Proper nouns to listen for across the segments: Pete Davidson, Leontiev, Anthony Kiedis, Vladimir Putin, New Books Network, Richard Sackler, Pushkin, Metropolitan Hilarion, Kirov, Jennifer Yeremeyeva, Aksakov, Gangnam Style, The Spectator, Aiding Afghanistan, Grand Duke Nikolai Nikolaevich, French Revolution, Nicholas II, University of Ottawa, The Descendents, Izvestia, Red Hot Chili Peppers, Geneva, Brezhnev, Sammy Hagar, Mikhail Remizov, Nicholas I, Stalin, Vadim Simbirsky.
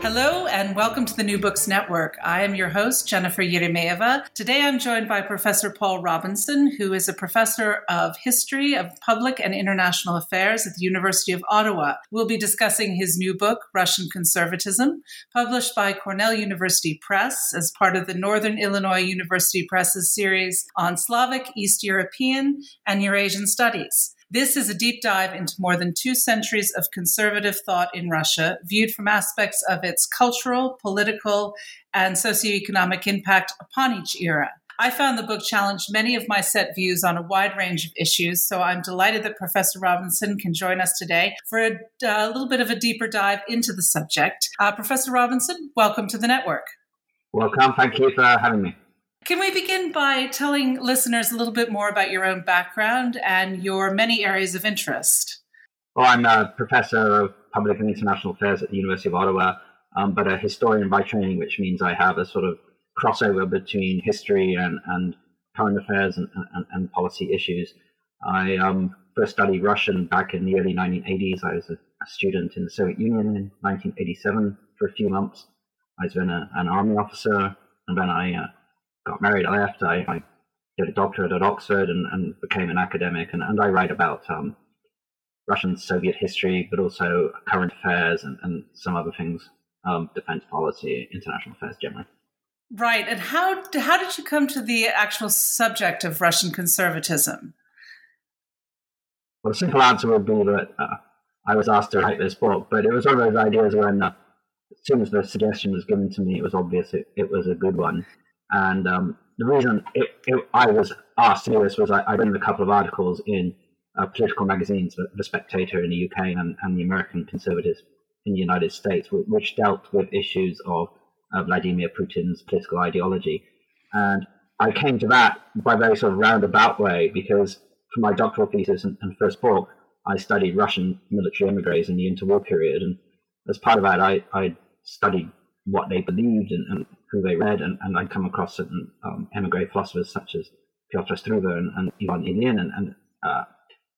Hello and welcome to the New Books Network. I am your host, Jennifer Yeremeyeva. Today I'm joined by Professor Paul Robinson, who is a professor of history of public and international affairs at the University of Ottawa. We'll be discussing his new book, Russian Conservatism, published by Cornell University Press as part of the Northern Illinois University Press's series on Slavic, East European, and Eurasian studies. This is a deep dive into more than 2 centuries of conservative thought in Russia, viewed from aspects of its cultural, political, and socioeconomic impact upon each era. I found the book challenged many of my set views on a wide range of issues, so I'm delighted that Professor Robinson can join us today for a little bit of a deeper dive into the subject. Professor Robinson, welcome to the network. Welcome. Thank you for having me. Can we begin by telling listeners a little bit more about your own background and your many areas of interest? Well, I'm a professor of public and international affairs at the University of Ottawa, but a historian by training, which means I have a sort of crossover between history and current affairs and policy issues. I first studied Russian back in the early 1980s. I was a student in the Soviet Union in 1987 for a few months. I was then an army officer, and then I got married, I left, I did a doctorate at Oxford and became an academic, and I write about Russian Soviet history, but also current affairs and some other things, defense policy, international affairs generally. Right, and how did you come to the actual subject of Russian conservatism? Well, a simple answer would be that I was asked to write this book, but it was one of those ideas when, as soon as the suggestion was given to me, it was obvious it was a good one. And the reason I was asked to do this was I'd written a couple of articles in political magazines, The Spectator in the UK and the American Conservatives in the United States, which dealt with issues of Vladimir Putin's political ideology. And I came to that by a very sort of roundabout way, because for my doctoral thesis and first book, I studied Russian military emigres in the interwar period. And as part of that, I studied what they believed and who they read, and I'd come across certain emigre philosophers such as Piotr Struve and Ivan Ilyin, and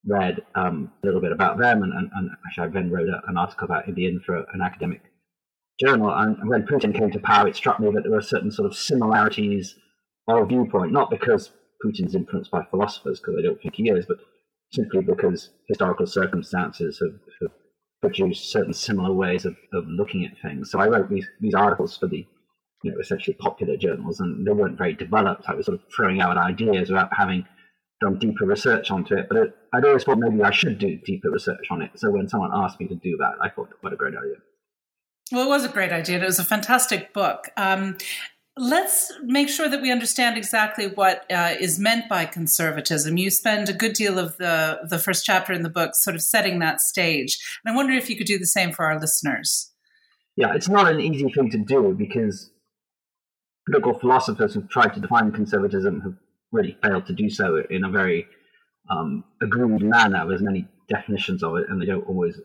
read a little bit about them, and actually I then wrote an article about Ilyin for an academic journal. And when Putin came to power, it struck me that there were certain sort of similarities of viewpoint, not because Putin's influenced by philosophers, because I don't think he is, but simply because historical circumstances have produced certain similar ways of looking at things. So I wrote these articles for the essentially popular journals, and they weren't very developed. I was sort of throwing out ideas without having done deeper research onto it, but I'd always thought maybe I should do deeper research on it. So when someone asked me to do that, I thought, what a great idea. Well, it was a great idea. It was a fantastic book. Let's make sure that we understand exactly what is meant by conservatism. You spend a good deal of the first chapter in the book sort of setting that stage. And I wonder if you could do the same for our listeners. Yeah, it's not an easy thing to do, because political philosophers who've tried to define conservatism have really failed to do so in a very agreed manner. There's many definitions of it, and they don't always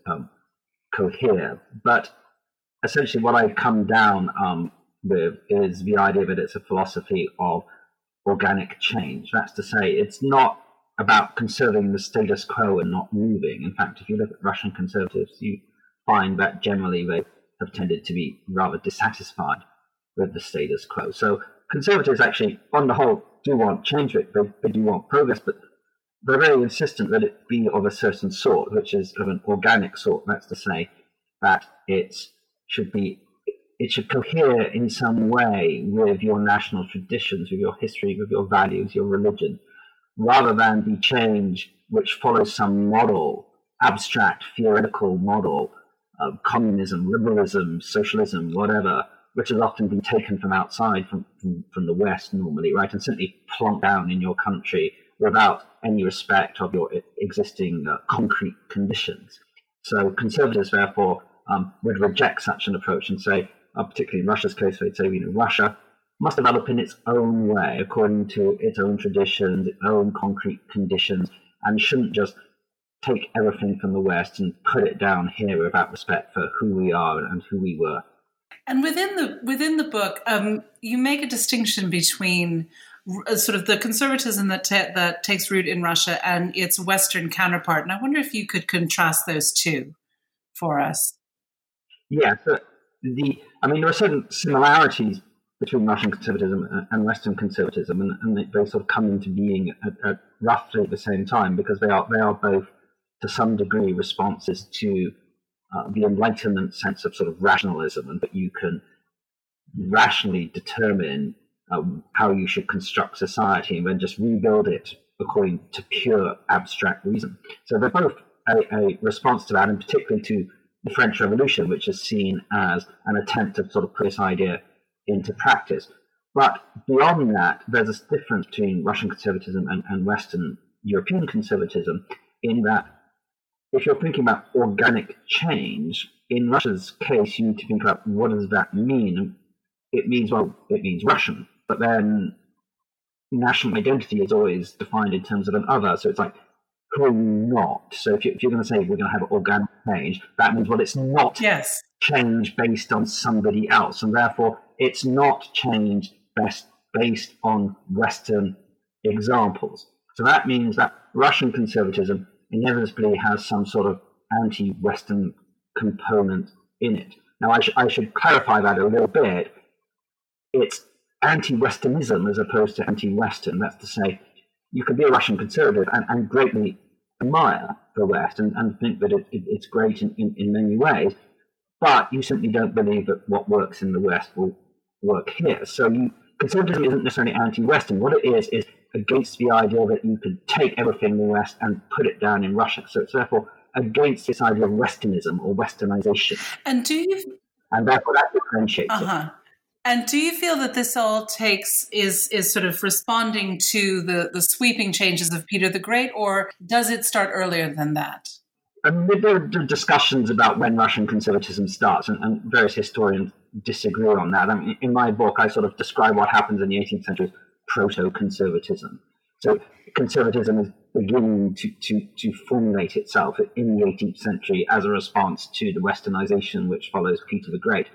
cohere. But essentially what I've come down with is the idea that it's a philosophy of organic change. That's to say, it's not about conserving the status quo and not moving. In fact, if you look at Russian conservatives, you find that generally they have tended to be rather dissatisfied with the status quo. So conservatives actually, on the whole, do want change, they do want progress, but they're very insistent that it be of a certain sort, which is of an organic sort. That's to say that it should be it should cohere in some way with your national traditions, with your history, with your values, your religion, rather than be change which follows some model, abstract, theoretical model of communism, liberalism, socialism, whatever, which has often been taken from outside, from the West normally, right, and simply plonked down in your country without any respect of your existing concrete conditions. So conservatives, therefore, would reject such an approach and say, particularly in Russia's case, they'd say, Russia must develop in its own way, according to its own traditions, its own concrete conditions, and shouldn't just take everything from the West and put it down here without respect for who we are and who we were. And within the book, you make a distinction between sort of the conservatism that takes root in Russia and its Western counterpart. And I wonder if you could contrast those two for us. Yeah, so there are certain similarities between Russian conservatism and Western conservatism, and they sort of come into being at roughly the same time, because they are both, to some degree, responses to the Enlightenment sense of sort of rationalism, and that you can rationally determine how you should construct society and then just rebuild it according to pure abstract reason. So they're both a response to that, and particularly to the French Revolution, which is seen as an attempt to sort of put this idea into practice. But beyond that, there's this difference between Russian conservatism and Western European conservatism, in that if you're thinking about organic change, in Russia's case, you need to think about what does that mean? It means Russian, but then national identity is always defined in terms of an other. So it's like, who are you not? So if you're going to say we're going to have organic change, that means, well, it's not change based on somebody else, and therefore it's not change based on Western examples. So that means that Russian conservatism inevitably has some sort of anti-Western component in it. Now, I should clarify that a little bit. It's anti-Westernism as opposed to anti-Western. That's to say, you can be a Russian conservative and greatly admire the West and think that it's great in many ways, but you simply don't believe that what works in the West will work here. So conservatism isn't necessarily anti-Western. What it is against the idea that you could take everything in the West and put it down in Russia. So it's therefore against this idea of Westernism or Westernization. And therefore that differentiates it. And do you feel that this all is sort of responding to the sweeping changes of Peter the Great, or does it start earlier than that? There are discussions about when Russian conservatism starts, and various historians disagree on that. In my book, I sort of describe what happens in the 18th century as proto-conservatism. So conservatism is beginning to formulate itself in the 18th century as a response to the Westernization which follows Peter the Great.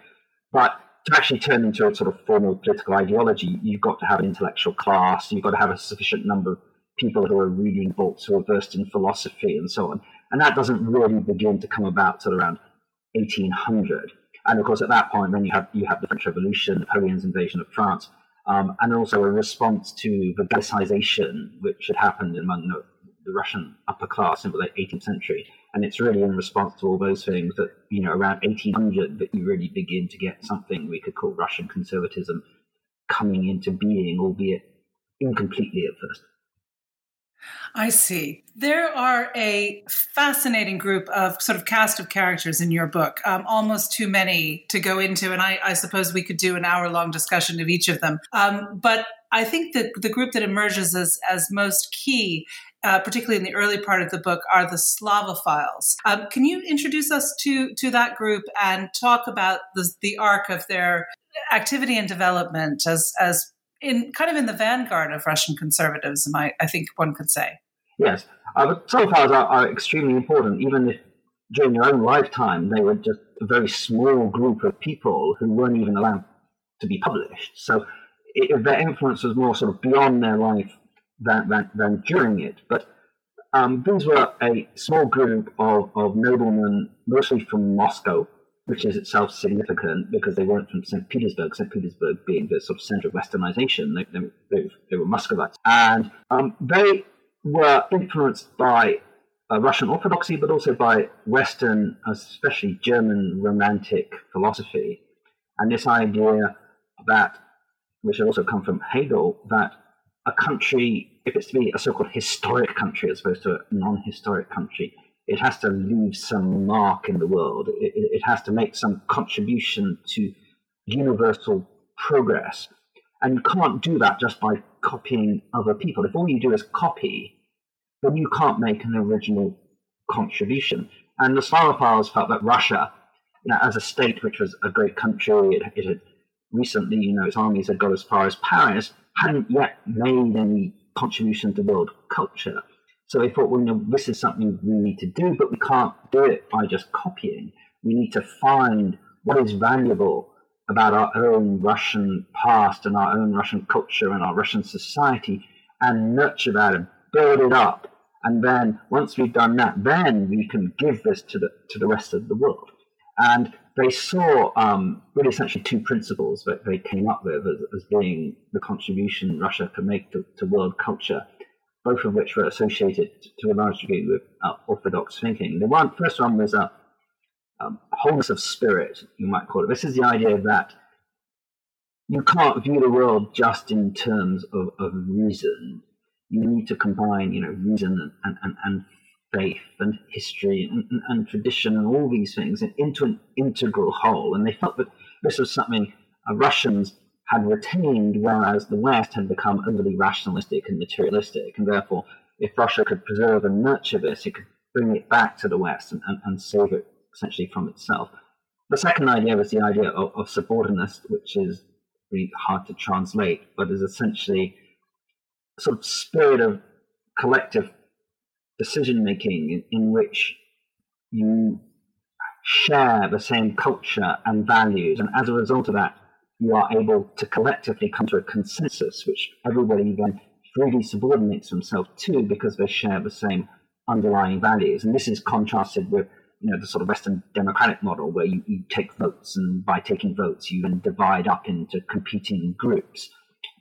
But to actually turn into a sort of formal political ideology, you've got to have an intellectual class, you've got to have a sufficient number of people who are reading books, who are versed in philosophy and so on. And that doesn't really begin to come about till around 1800. And of course, at that point, then you have the French Revolution, Napoleon's invasion of France, and also a response to the Gaelicization, which had happened among the Russian upper class in the late 18th century. And it's really in response to all those things that, around 1800 that you really begin to get something we could call Russian conservatism coming into being, albeit incompletely at first. I see. There are a fascinating group of sort of cast of characters in your book, almost too many to go into, and I suppose we could do an hour-long discussion of each of them. But I think that the group that emerges as most key, particularly in the early part of the book, are the Slavophiles. Can you introduce us to that group and talk about the arc of their activity and development as in the vanguard of Russian conservatism, I think one could say? Yes. The Slavophiles are extremely important, even if during their own lifetime they were just a very small group of people who weren't even allowed to be published. So their influence was more sort of beyond their life than during it. But these were a small group of noblemen, mostly from Moscow, which is itself significant because they weren't from St. Petersburg, St. Petersburg being the sort of center of Westernization. They were Muscovites. And they were influenced by Russian Orthodoxy, but also by Western, especially German Romantic philosophy. And this idea that, which had also come from Hegel, that a country, if it's to be a so-called historic country as opposed to a non-historic country, it has to leave some mark in the world. It has to make some contribution to universal progress. And you can't do that just by copying other people. If all you do is copy, then you can't make an original contribution. And the Slavophiles felt that Russia, as a state which was a great country, it had recently, its armies had got as far as Paris, hadn't yet made any contribution to world culture. So they thought, this is something we need to do, but we can't do it by just copying. We need to find what is valuable about our own Russian past and our own Russian culture and our Russian society and nurture that and build it up. And then once we've done that, then we can give this to the rest of the world. And they saw really essentially two principles that they came up with as being the contribution Russia could make to world culture, both of which were associated to a large degree with orthodox thinking. The first one was wholeness of spirit, you might call it. This is the idea that you can't view the world just in terms of reason. You need to combine, reason and faith and history and tradition and all these things into an integral whole. And they felt that this was something Russians had retained, whereas the West had become overly rationalistic and materialistic. And therefore, if Russia could preserve and nurture this, it could bring it back to the West and save it essentially from itself. The second idea was the idea of subordinateness, which is really hard to translate, but is essentially a sort of spirit of collective decision-making in which you share the same culture and values. And as a result of that, you are able to collectively come to a consensus, which everybody then freely subordinates themselves to because they share the same underlying values. And this is contrasted with the sort of Western democratic model where you take votes, and by taking votes, you then divide up into competing groups.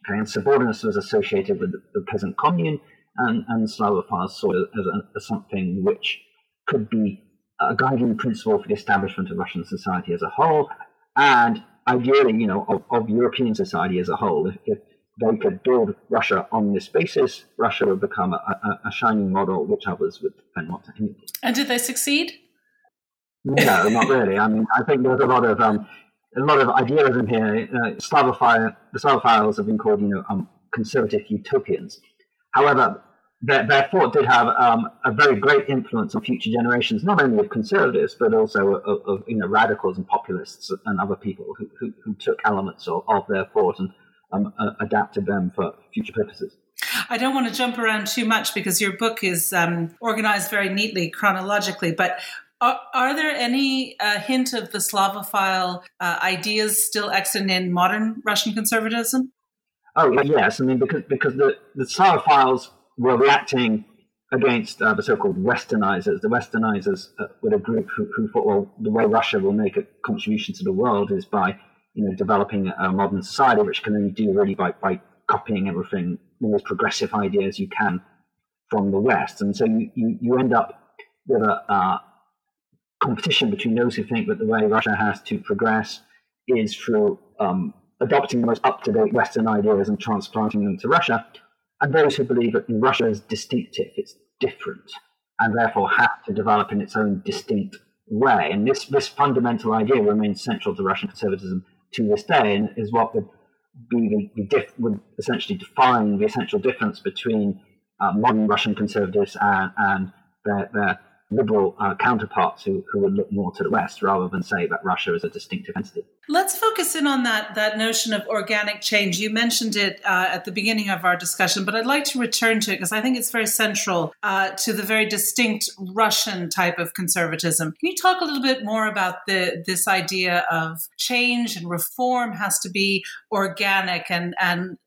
Okay, and subordinates was associated with the peasant commune, and Slavophiles saw it as something which could be a guiding principle for the establishment of Russian society as a whole, and ideally, of European society as a whole. If they could build Russia on this basis, Russia would become a shining model which others would then want to emulate. And did they succeed? No, not really. I mean, I think there's a lot of idealism here. The Slavophiles have been called, conservative utopians. However, their thought did have a very great influence on future generations, not only of conservatives but also of radicals and populists and other people who took elements of their thought and adapted them for future purposes. I don't want to jump around too much because your book is organized very neatly chronologically, but. Are there any hint of the Slavophile ideas still extant in modern Russian conservatism? Oh, yes. I mean, because the Slavophiles were reacting against the so-called Westernizers. The Westernizers were a group who thought, well, the way Russia will make a contribution to the world is by, developing a modern society, which can only do really by copying everything, the most progressive ideas you can from the West. And so you end up with a competition between those who think that the way Russia has to progress is through adopting the most up-to-date Western ideas and transplanting them to Russia, and those who believe that Russia is distinctive, it's different, and therefore has to develop in its own distinct way. And this fundamental idea remains central to Russian conservatism to this day, and is what would be would essentially define the essential difference between modern Russian conservatives and their liberal counterparts who would look more to the West rather than say that Russia is a distinctive entity. Let's focus in on that notion of organic change. You mentioned it at the beginning of our discussion, but I'd like to return to it because I think it's very central to the very distinct Russian type of conservatism. Can you talk a little bit more about this idea of change and reform has to be organic and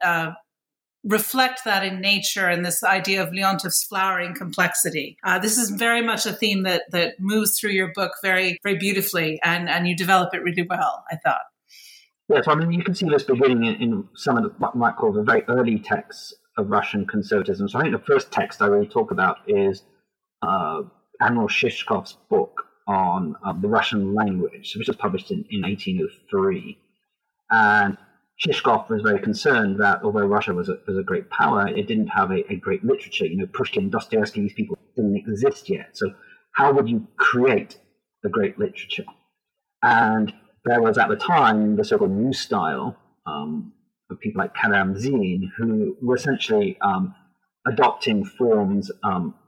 reflect that in nature and this idea of Leontiev's flowering complexity. This is very much a theme that moves through your book very, very beautifully, and you develop it really well, I thought. Yes, I mean, you can see this beginning in some of what I might call the very early texts of Russian conservatism. So I think the first text I really talk about is Admiral Shishkov's book on the Russian language, which was published in 1803. And Shishkov was very concerned that although Russia was a great power, it didn't have a great literature. You know, Pushkin, Dostoevsky, these people didn't exist yet. So how would you create a great literature? And there was at the time the so-called new style of people like Karamzin, who were essentially adopting forms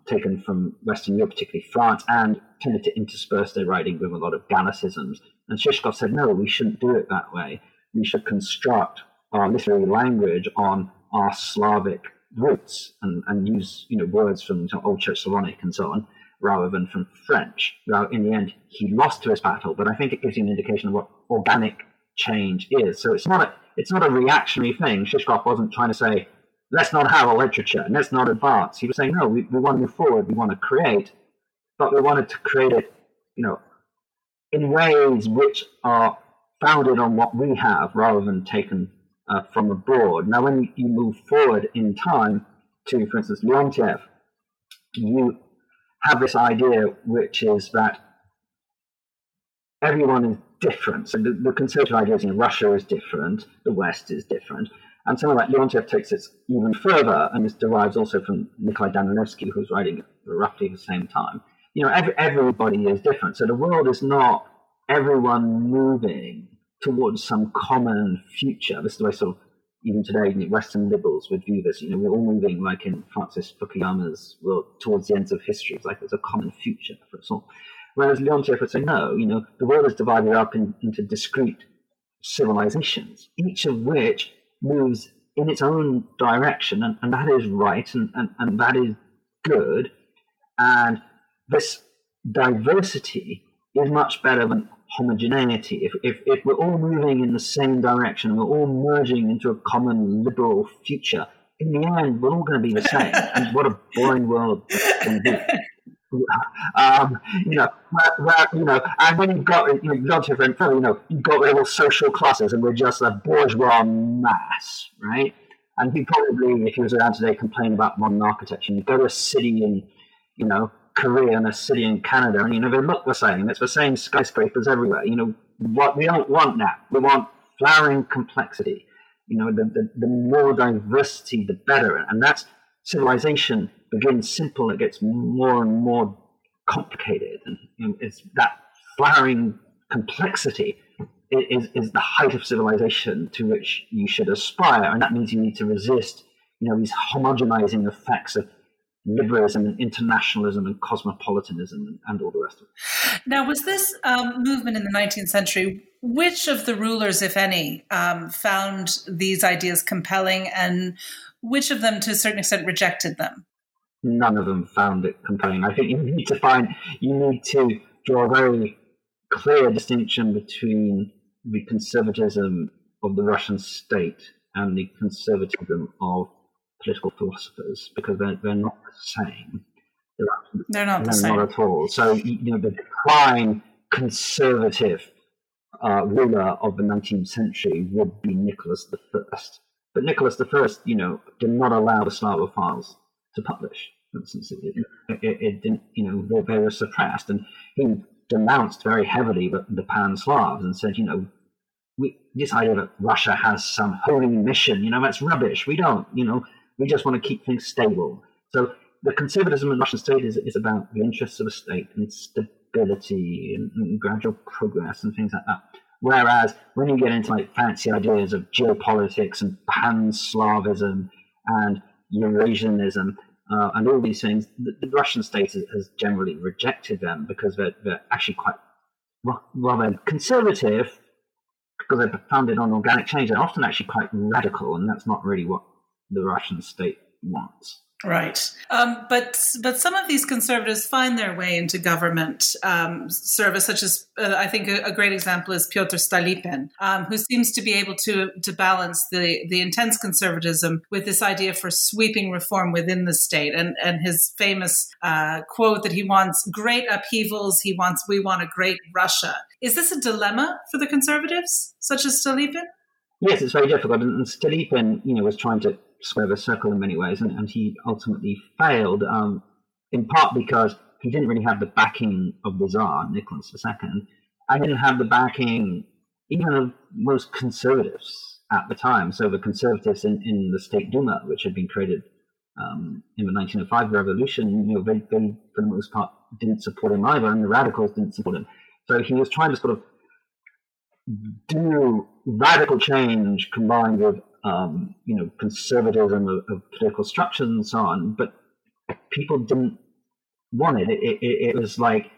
taken from Western Europe, particularly France, and tended to intersperse their writing with a lot of Gallicisms. And Shishkov said, no, we shouldn't do it that way. We should construct our literary language on our Slavic roots and use, you know, words from Old Church Slavonic and so on, rather than from French. Now, in the end, he lost to his battle, but I think it gives you an indication of what organic change is. So it's not a reactionary thing. Shishkov wasn't trying to say, let's not have a literature, and let's not advance. He was saying, no, we want to move forward, we want to create, but we wanted to create it, you know, in ways which are founded on what we have rather than taken from abroad. Now, when you move forward in time to, for instance, Leontiev, you have this idea which is that everyone is different. So the conceptual idea is, Russia is different, the West is different. And someone like Leontiev takes it even further, and this derives also from Nikolai Danilevsky, who's writing at roughly the same time. You know, everybody is different. So the world is not everyone moving towards some common future. This is the way sort of, even today, Western liberals would view this. You know, we're all moving, like in Francis Fukuyama's world, towards the ends of history. It's like there's a common future for us all. Whereas Leontiev would say, no, you know, the world is divided up into discrete civilizations, each of which moves in its own direction, and that is right, and that is good. And this diversity is much better than homogeneity. If we're all moving in the same direction, we're all merging into a common liberal future, in the end, we're all going to be the same. And what a boring world it's going to be. And when you've got, you know, different, you know, you've got little social classes, and we're just a bourgeois mass, right? And he probably, if he was around today, complained about modern architecture. And you go to a city in, you know, Korea and a city in Canada, and you know they look the same. It's the same skyscrapers everywhere. You know what? We don't want that. We want flowering complexity. You know, the more diversity, the better, and that's civilization. Begins simple, it gets more and more complicated, and you know, it's that flowering complexity is the height of civilization to which you should aspire, and that means you need to resist, you know, these homogenizing effects of liberalism and internationalism and cosmopolitanism and all the rest of it. Now, was this movement in the 19th century, which of the rulers, if any, found these ideas compelling, and which of them, to a certain extent, rejected them? None of them found it compelling. I think you need to draw a very clear distinction between the conservatism of the Russian state and the conservatism of political philosophers, because they're not the same. They're not the same. Not at all. So, you know, the prime conservative ruler of the 19th century would be Nicholas I. But Nicholas I, you know, did not allow the Slavophiles to publish, for instance. It didn't, you know, they were suppressed, and he denounced very heavily the Pan-Slavs and said, you know, this idea that Russia has some holy mission, you know, that's rubbish. We don't, you know, we just want to keep things stable. So the conservatism of the Russian state is about the interests of the state and stability and gradual progress and things like that. Whereas when you get into like fancy ideas of geopolitics and Pan-Slavism and Eurasianism and all these things, the Russian state has generally rejected them because they're actually quite rather conservative, because they're founded on organic change. They're often actually quite radical, and that's not really what the Russian state wants. Right. But some of these conservatives find their way into government service, such as I think a great example is Pyotr Stolypin, who seems to be able to balance the intense conservatism with this idea for sweeping reform within the state. And his famous quote that he wants great upheavals, we want a great Russia. Is this a dilemma for the conservatives, such as Stolypin? Yes, it's very difficult. And Stolypin, you know, was trying to square the circle in many ways, and he ultimately failed, in part because he didn't really have the backing of the Tsar, Nicholas II. I didn't have the backing even the most conservatives at the time. So the conservatives in the State Duma, which had been created in the 1905 revolution, you know, they, for the most part, didn't support him either, and the radicals didn't support him. So he was trying to sort of do radical change combined with, conservatism of political structure and so on, but people didn't want it. It was like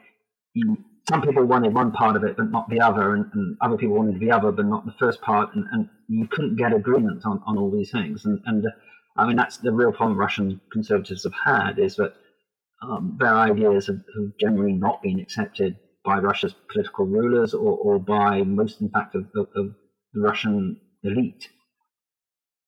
some people wanted one part of it but not the other, and other people wanted the other but not the first part, and you couldn't get agreement on all these things. And I mean, that's the real problem Russian conservatives have had, is that their ideas have generally not been accepted by Russia's political rulers or by most, in fact, of the Russian elite.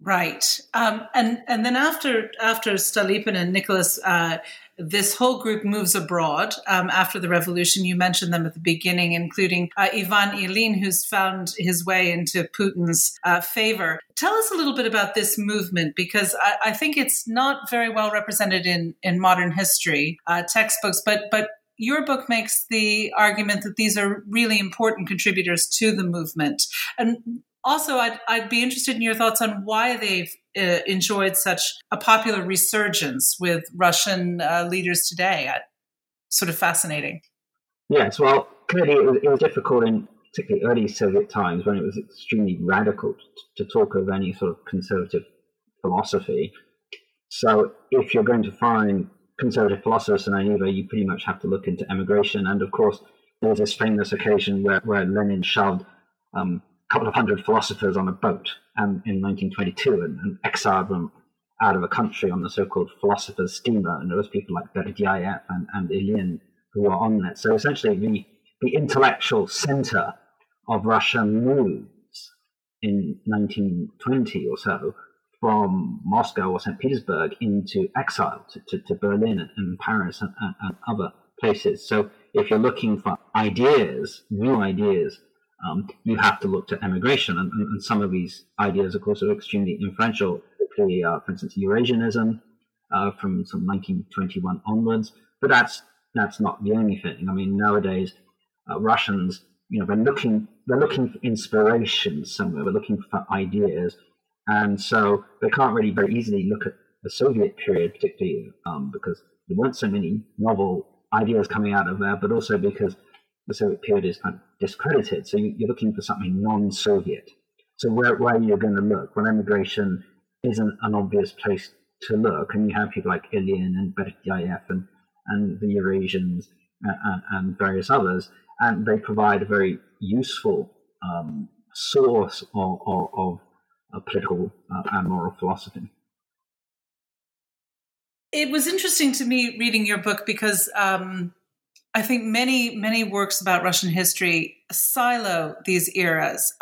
Right. And then after Stolypin and Nicholas, this whole group moves abroad after the revolution. You mentioned them at the beginning, including Ivan Ilyin, who's found his way into Putin's favor. Tell us a little bit about this movement, because I think it's not very well represented in modern history textbooks, but your book makes the argument that these are really important contributors to the movement. And also, I'd be interested in your thoughts on why they've enjoyed such a popular resurgence with Russian leaders today. Sort of fascinating. Yes, well, clearly it was difficult in particularly early Soviet times, when it was extremely radical to talk of any sort of conservative philosophy. So if you're going to find conservative philosophers in Geneva, you pretty much have to look into emigration. And of course, there was this famous occasion where Lenin shoved a couple of hundred philosophers on a boat in 1922 and exiled them out of the country on the so-called philosopher's steamer. And there was people like Berdyaev and Ilyin who were on that. So essentially, the intellectual center of Russia moves in 1920 or so from Moscow or St. Petersburg into exile to Berlin and Paris and other places. So if you're looking for ideas, new ideas, you have to look to emigration. And some of these ideas, of course, are extremely influential, particularly, for instance, Eurasianism from sort of 1921 onwards. But that's not the only thing. I mean, nowadays, Russians, they're looking for inspiration somewhere. They're looking for ideas. And so they can't really very easily look at the Soviet period, particularly because there weren't so many novel ideas coming out of there, but also because the Soviet period is kind of discredited. So you're looking for something non-Soviet. So where you're going to look? Well, emigration isn't an obvious place to look. And you have people like Ilyin and Berdyaev and the Eurasians and various others. And they provide a very useful source of political and moral philosophy. It was interesting to me reading your book because I think many works about Russian history silo these eras.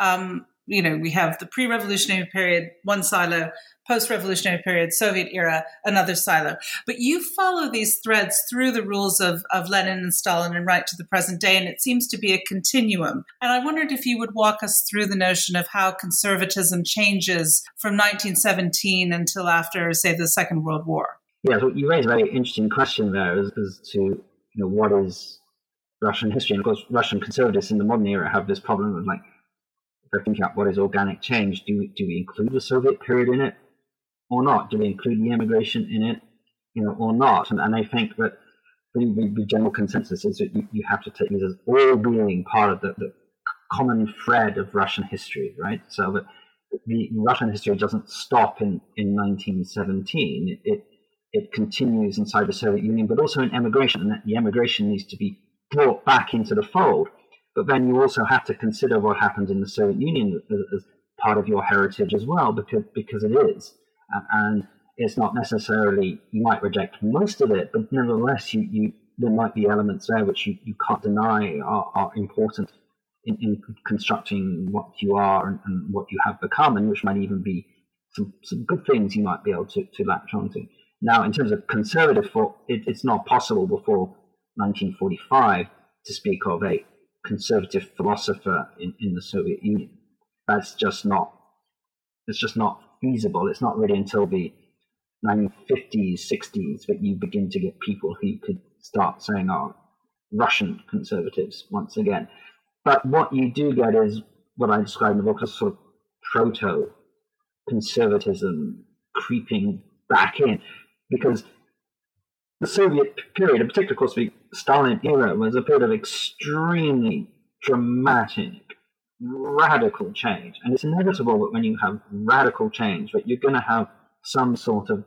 We have the pre-revolutionary period, one silo, post-revolutionary period, Soviet era, another silo. But you follow these threads through the rules of Lenin and Stalin and right to the present day, and it seems to be a continuum. And I wondered if you would walk us through the notion of how conservatism changes from 1917 until after, say, the Second World War. Yeah, so you raise a very interesting question there as to what is Russian history. And of course, Russian conservatives in the modern era have this problem of, like, they're thinking about what is organic change. Do we include the Soviet period in it or not? Do we include the immigration in it, or not? And I think that the general consensus is that you have to take these as all being part of the common thread of Russian history, right? So that the Russian history doesn't stop in 1917. It continues inside the Soviet Union, but also in emigration, and that the emigration needs to be brought back into the fold. But then you also have to consider what happens in the Soviet Union as part of your heritage as well, because it is. And it's not necessarily, you might reject most of it, but nevertheless, there might be elements there which you can't deny are important in constructing what you are and what you have become, and which might even be some good things you might be able to latch onto. Now, in terms of conservative thought, it's not possible before 1945 to speak of a conservative philosopher in the Soviet Union. It's just not feasible. It's not really until the 1950s, 60s that you begin to get people who could start saying, oh, Russian conservatives once again. But what you do get is what I describe in the book as sort of proto-conservatism creeping back in, because the Soviet period, in particular, of course, the Stalin era, was a period of extremely dramatic, radical change. And it's inevitable that when you have radical change, that you're going to have some sort of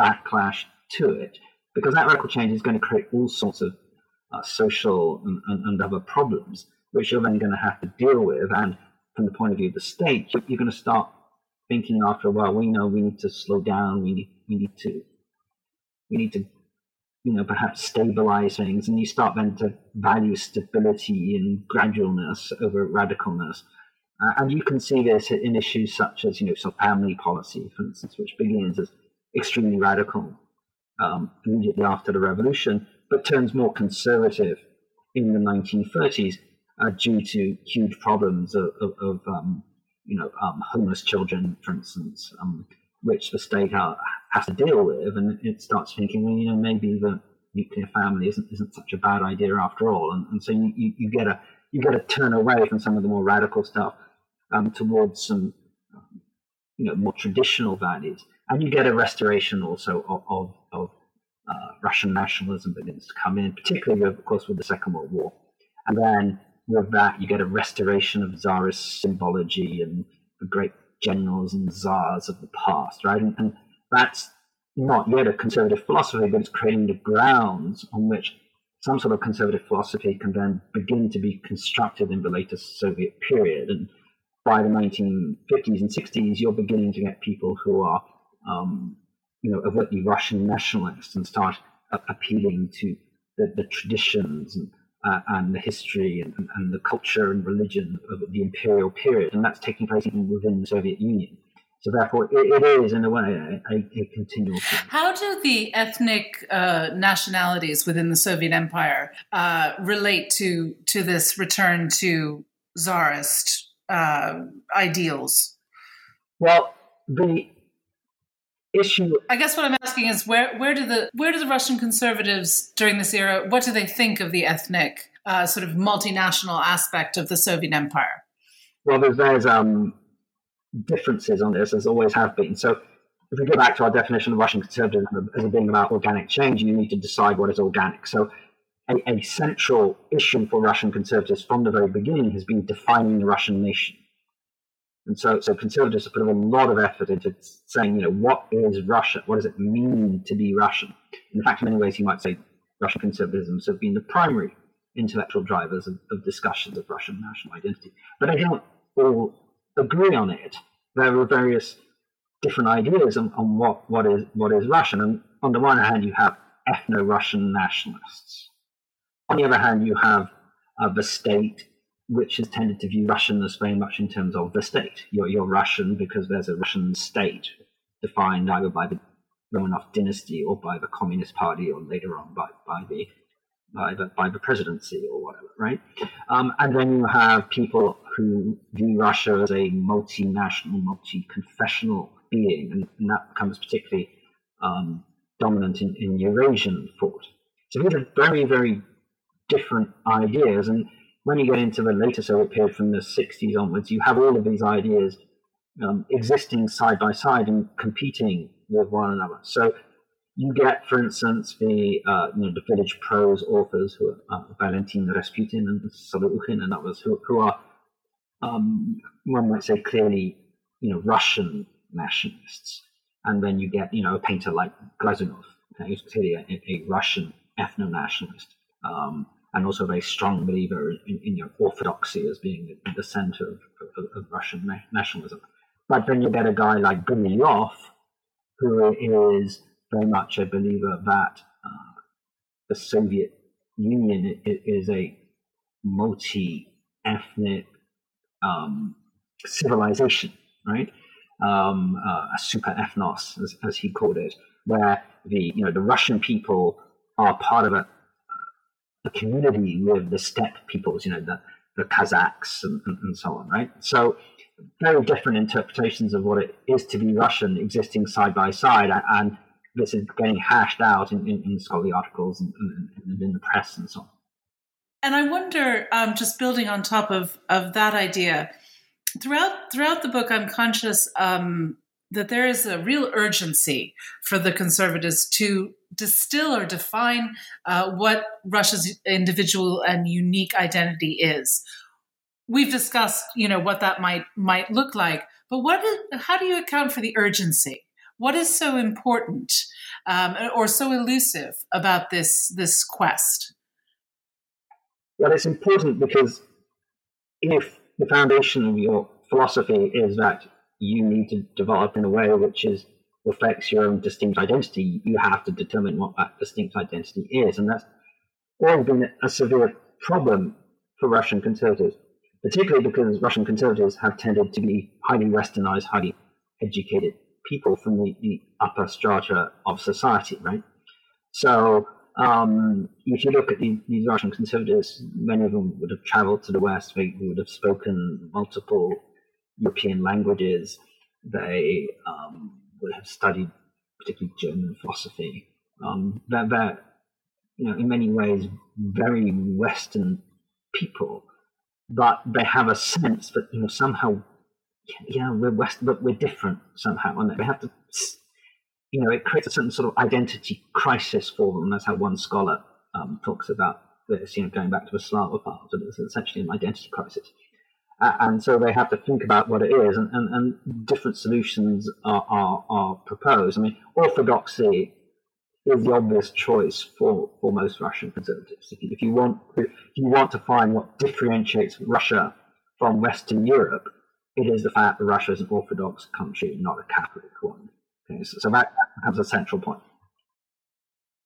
backlash to it, because that radical change is going to create all sorts of social and other problems, which you're then going to have to deal with. And from the point of view of the state, you're going to start thinking after a while, well, we need to slow down, we need to perhaps stabilize things, and you start then to value stability and gradualness over radicalness. And you can see this in issues such as, family policy, for instance, which begins as extremely radical immediately after the revolution, but turns more conservative in the 1930s due to huge problems of homeless children, for instance, which the state has to deal with, and it starts thinking, maybe the nuclear family isn't such a bad idea after all, and so you get a turn away from some of the more radical stuff towards some more traditional values, and you get a restoration also of Russian nationalism begins to come in, particularly of course with the Second World War, and then with that you get a restoration of Tsarist symbology and the great generals and czars of the past, right? And that's not yet a conservative philosophy, but it's creating the grounds on which some sort of conservative philosophy can then begin to be constructed in the later Soviet period. And by the 1950s and 60s, you're beginning to get people who are, overtly Russian nationalists and start appealing to the traditions and the history and the culture and religion of the imperial period. And that's taking place even within the Soviet Union. So therefore, it is, in a way, a continual thing. How do the ethnic nationalities within the Soviet Empire relate to this return to Tsarist ideals? Well, the issue, I guess what I'm asking is, where do the Russian conservatives during this era, what do they think of the ethnic sort of multinational aspect of the Soviet Empire? Well, there's differences on this, as always have been. So if we go back to our definition of Russian conservatism as being about organic change, you need to decide what is organic. So a central issue for Russian conservatives from the very beginning has been defining the Russian nation. And so conservatives have put a lot of effort into saying, what is Russia? What does it mean to be Russian? In fact, in many ways, you might say Russian conservatisms have been the primary intellectual drivers of discussions of Russian national identity. But I don't all agree on it. There are various different ideas on what is Russian. And on the one hand, you have ethno-Russian nationalists. On the other hand, you have the state, which has tended to view Russianness very much in terms of the state. You're Russian because there's a Russian state defined either by the Romanov dynasty or by the Communist Party, or later on by the presidency or whatever, right? And then you have people who view Russia as a multinational, multi-confessional being, and that becomes particularly dominant in Eurasian thought. So these are very, very different ideas, and when you get into the later Soviet period from the 60s onwards, you have all of these ideas existing side by side and competing with one another. So you get, for instance, the village prose authors who are Valentin Rasputin and Slavophiles and others who are, one might say, clearly, Russian nationalists. And then you get, a painter like Glazunov, who's clearly a Russian ethno-nationalist, and also a very strong believer in orthodoxy as being the center of Russian nationalism. But then you get a guy like Gumilyov, who is very much a believer that the Soviet Union is a multi ethnic civilization, right? A super ethnos, as he called it, where the Russian people are part of a community with the steppe peoples, the Kazakhs and so on, right? So very different interpretations of what it is to be Russian existing side by side, and this is getting hashed out in scholarly articles and in the press and so on. And I wonder, just building on top of that idea, throughout the book, I'm conscious that there is a real urgency for the conservatives to distill or define what Russia's individual and unique identity is. We've discussed, what that might look like, but how do you account for the urgency? What is so important or so elusive about this quest? Well, it's important because if the foundation of your philosophy is that you need to develop in a way which reflects your own distinct identity, you have to determine what that distinct identity is. And that's always been a severe problem for Russian conservatives, particularly because Russian conservatives have tended to be highly westernized, highly educated people from the upper strata of society, right? So if you look at these Russian conservatives, many of them would have traveled to the West, they would have spoken multiple European languages, they would have studied particularly German philosophy. They're in many ways very Western people, but they have a sense that somehow we're West, but we're different somehow, and they have to. It creates a certain sort of identity crisis for them. That's how one scholar talks about this, going back to the Slavophiles, but it's essentially an identity crisis. And so they have to think about what it is, and different solutions are proposed. I mean, orthodoxy is the obvious choice for most Russian conservatives. If you want to find what differentiates Russia from Western Europe, it is the fact that Russia is an orthodox country, not a Catholic one. Okay, so that becomes a central point.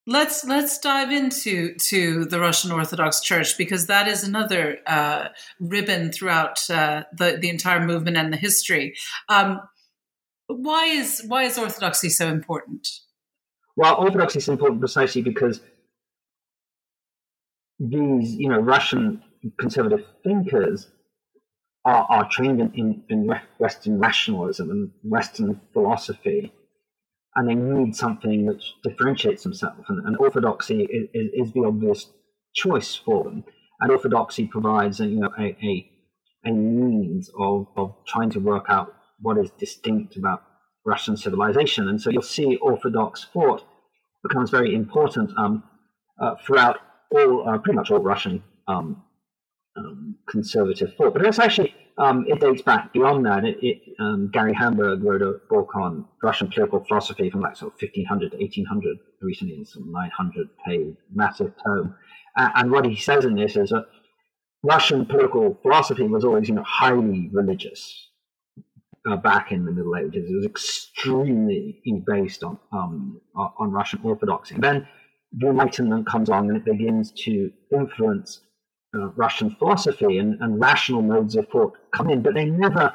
Let's dive into the Russian Orthodox Church, because that is another ribbon throughout the entire movement and the history. Why is Orthodoxy so important? Well, Orthodoxy is important precisely because these Russian conservative thinkers are trained in Western rationalism and Western philosophy, and they need something which differentiates themselves. And orthodoxy is the obvious choice for them. And orthodoxy provides a means of trying to work out what is distinct about Russian civilization. And so you'll see orthodox thought becomes very important throughout pretty much all Russian conservative thought. But it's actually, it dates back beyond that. Gary Hamburg wrote a book on Russian political philosophy from 1500 to 1800, recently in some 900-page massive tome. And what he says in this is that Russian political philosophy was always, highly religious back in the Middle Ages. It was extremely based on Russian orthodoxy. And then the Enlightenment comes on, and it begins to influence Russian philosophy, and rational modes of thought come in, but they never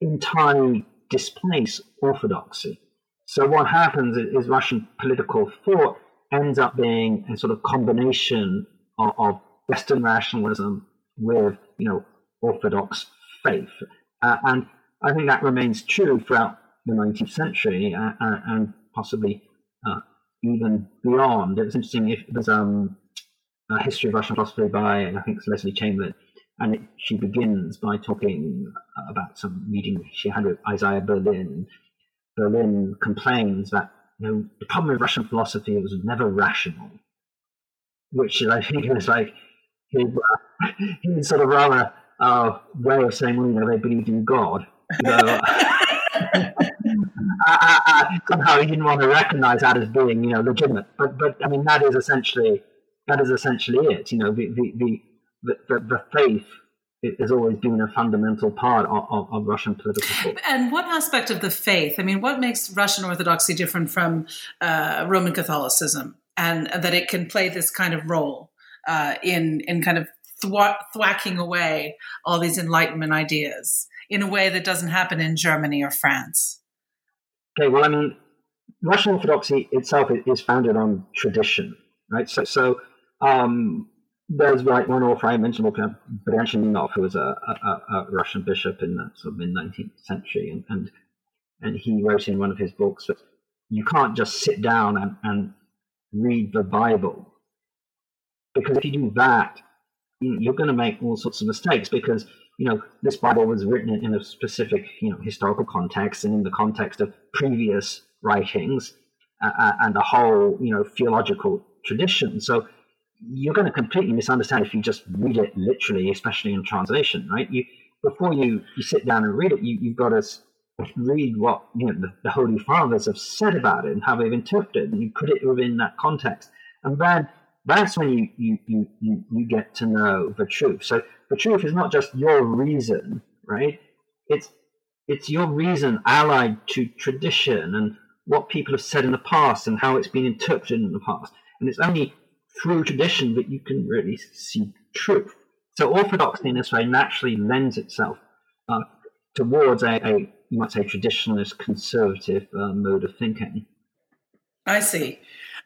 entirely displace orthodoxy. So what happens is Russian political thought ends up being a sort of combination of Western rationalism with, orthodox faith. And I think that remains true throughout the 19th century and possibly even beyond. It's interesting, if there's a history of Russian philosophy by, I think it's Leslie Chamberlain, and she begins by talking about some meeting she had with Isaiah Berlin. Berlin complains that the problem with Russian philosophy was never rational, which I think was his sort of rather way of saying, they believed in God. Somehow he didn't want to recognize that as being legitimate. But I mean, that is essentially it. The faith has always been a fundamental part of Russian political thought. And what aspect of the faith? I mean, what makes Russian Orthodoxy different from Roman Catholicism, and that it can play this kind of role in kind of thwacking away all these Enlightenment ideas in a way that doesn't happen in Germany or France. Okay, well, I mean, Russian Orthodoxy itself is founded on tradition, right? So there's like one author I mentioned, Berdyaev, who was a Russian bishop in the sort of mid 19th century, and he wrote in one of his books that you can't just sit down and read the Bible, because if you do that, you're going to make all sorts of mistakes, because, you know, this Bible was written in a specific, you know, historical context and in the context of previous writings and the whole, you know, theological tradition. So you're going to completely misunderstand if you just read it literally, especially in translation, right? Before you sit down and read it, you've got to read what, you know, the Holy Fathers have said about it and how they've interpreted it, and you put it within that context. And then that's when you get to know the truth. So the truth is not just your reason, right? It's your reason allied to tradition and what people have said in the past and how it's been interpreted in the past. And it's only through tradition that you can really see truth. So orthodoxy in this way naturally lends itself towards a you might say, traditionalist, conservative mode of thinking. I see.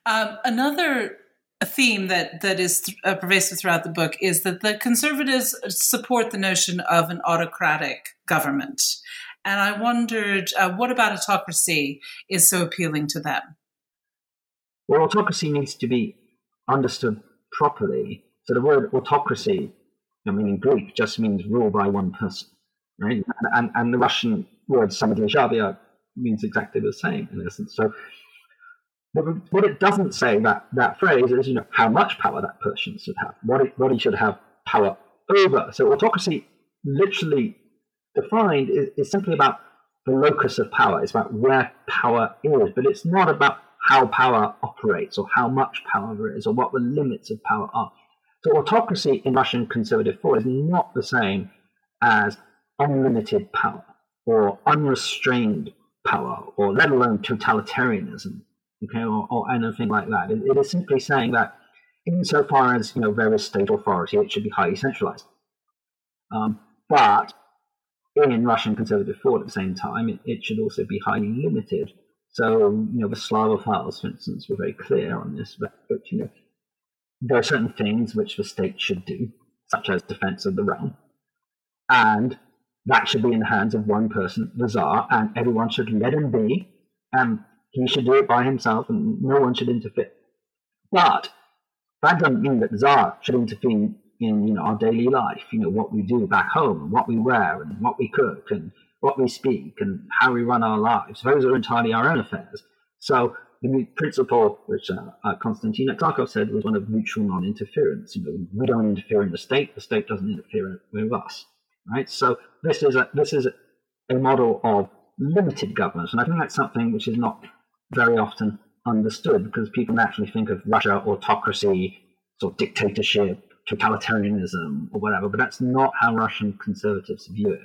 Another theme that is pervasive throughout the book is that the conservatives support the notion of an autocratic government. And I wondered, what about autocracy is so appealing to them? Well, autocracy needs to be understood properly. So the word autocracy, I mean, in Greek, just means rule by one person, right? And the Russian word samodержавие means exactly the same, in essence. So what it doesn't say, that phrase, is, you know, how much power that person should have, what he should have power over. So autocracy, literally defined, is simply about the locus of power. It's about where power is, but it's not about how power operates or how much power there is or what the limits of power are. So autocracy in Russian conservative thought is not the same as unlimited power or unrestrained power, or let alone totalitarianism, okay, or anything like that. It is simply saying that insofar as, you know, there is state authority, it should be highly centralized. But in Russian conservative thought at the same time, it should also be highly limited. So, you know, the Slavophiles, for instance, were very clear on this, but, you know, there are certain things which the state should do, such as defense of the realm, and that should be in the hands of one person, the Tsar, and everyone should let him be, and he should do it by himself, and no one should interfere. But that doesn't mean that the Tsar should intervene in, you know, our daily life, you know, what we do back home, and what we wear, and what we cook, and what we speak, and how we run our lives. Those are entirely our own affairs. So the principle which Konstantin Aksakov said was one of mutual non-interference. You know, we don't interfere in the state doesn't interfere with us, right? So this is a model of limited governance, and I think that's something which is not very often understood, because people naturally think of Russia autocracy, sort of dictatorship, totalitarianism, or whatever, but that's not how Russian conservatives view it.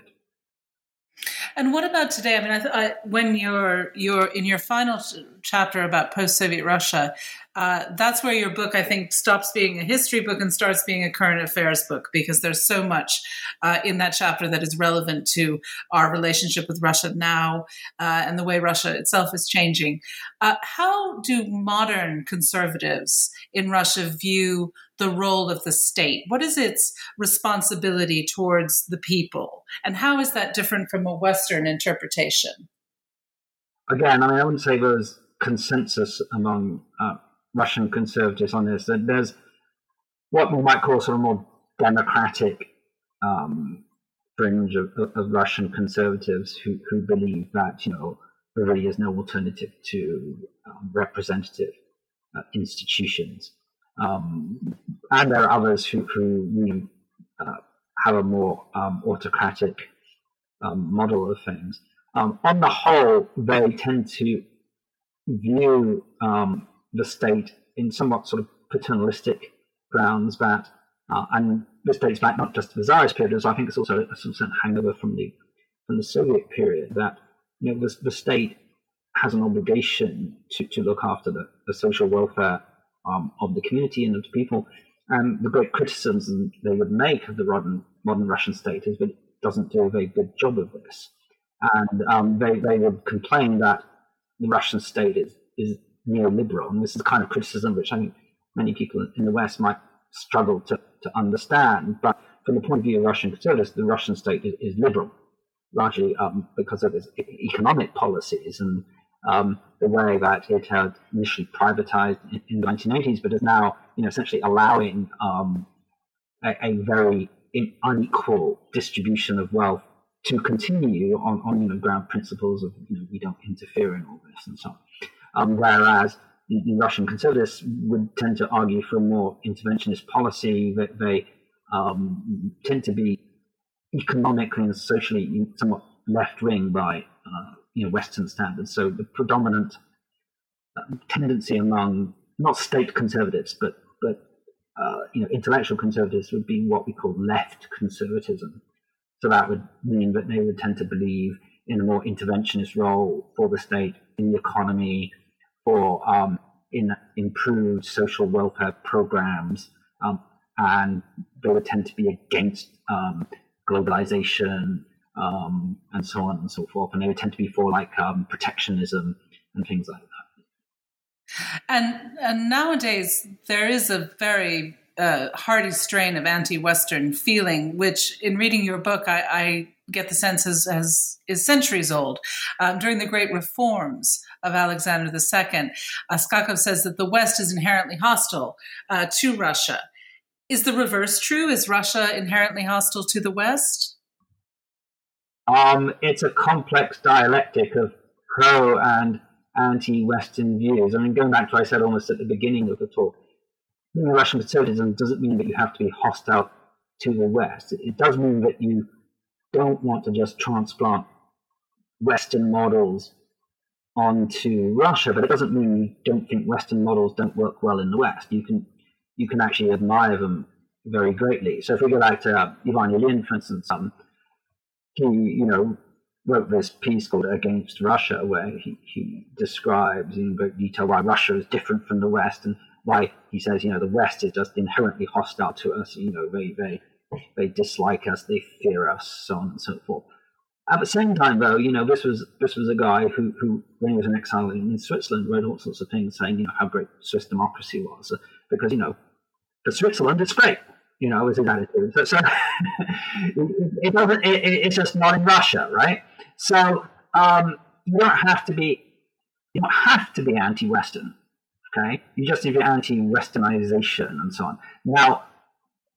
And what about today? I mean, when you're in your final chapter about post-Soviet Russia, that's where your book, I think, stops being a history book and starts being a current affairs book, because there's so much in that chapter that is relevant to our relationship with Russia now and the way Russia itself is changing. How do modern conservatives in Russia view the role of the state? What is its responsibility towards the people? And how is that different from a Western interpretation? Again, I mean, I wouldn't say there's consensus among Russian conservatives on this. There's what we might call sort of more democratic fringe of Russian conservatives who believe that, you know, there really is no alternative to representative institutions. And there are others who really have a more autocratic model of things. On the whole, they tend to view the state in somewhat sort of paternalistic grounds that, and this dates back not just to the Tsarist period, so I think it's also a sort of hangover from the Soviet period, that, you know, the state has an obligation to look after the social welfare of the community and of the people, And the great criticism they would make of the modern Russian state is that it doesn't do a very good job of this. And they would complain that the Russian state is neoliberal. And this is the kind of criticism which I think many people in the West might struggle to understand. But from the point of view of Russian conservatives, the Russian state is liberal, largely because of its economic policies and the way that it had initially privatized in the 1980s, but is now essentially allowing a very unequal distribution of wealth to continue on ground principles of we don't interfere in all this and so on. Whereas the Russian conservatives would tend to argue for a more interventionist policy, that they tend to be economically and socially somewhat left-wing by Western standards. So the predominant tendency among not state conservatives, but intellectual conservatives would be what we call left conservatism. So that would mean that they would tend to believe in a more interventionist role for the state in the economy, or in improved social welfare programs, and they would tend to be against globalization and so on and so forth, and they would tend to be for protectionism and things like that. And nowadays there is a very hardy strain of anti-Western feeling, which in reading your book I get the sense is centuries old. During the great reforms of Alexander II, Skakov says that the West is inherently hostile to Russia. Is the reverse true? Is Russia inherently hostile to the West? It's a complex dialectic of pro and anti-Western views. I mean, going back to what I said almost at the beginning of the talk, Russian conservatism doesn't mean that you have to be hostile to the West. It does mean that you don't want to just transplant Western models onto Russia, but it doesn't mean you don't think Western models don't work well in the West. You can actually admire them very greatly. So if we go back to Ivan Ilyin, for instance, he wrote this piece called Against Russia, where he describes in great detail why Russia is different from the West and why he says the West is just inherently hostile to us. They dislike us, they fear us, so on and so forth. At the same time, though, this was a guy who, when he was in exile in Switzerland, wrote all sorts of things saying, how great Swiss democracy was, because, for Switzerland, it's great, was his attitude. So it's just not in Russia, right? So you don't have to be anti-Western, okay? You just need to be anti-Westernization and so on. Now,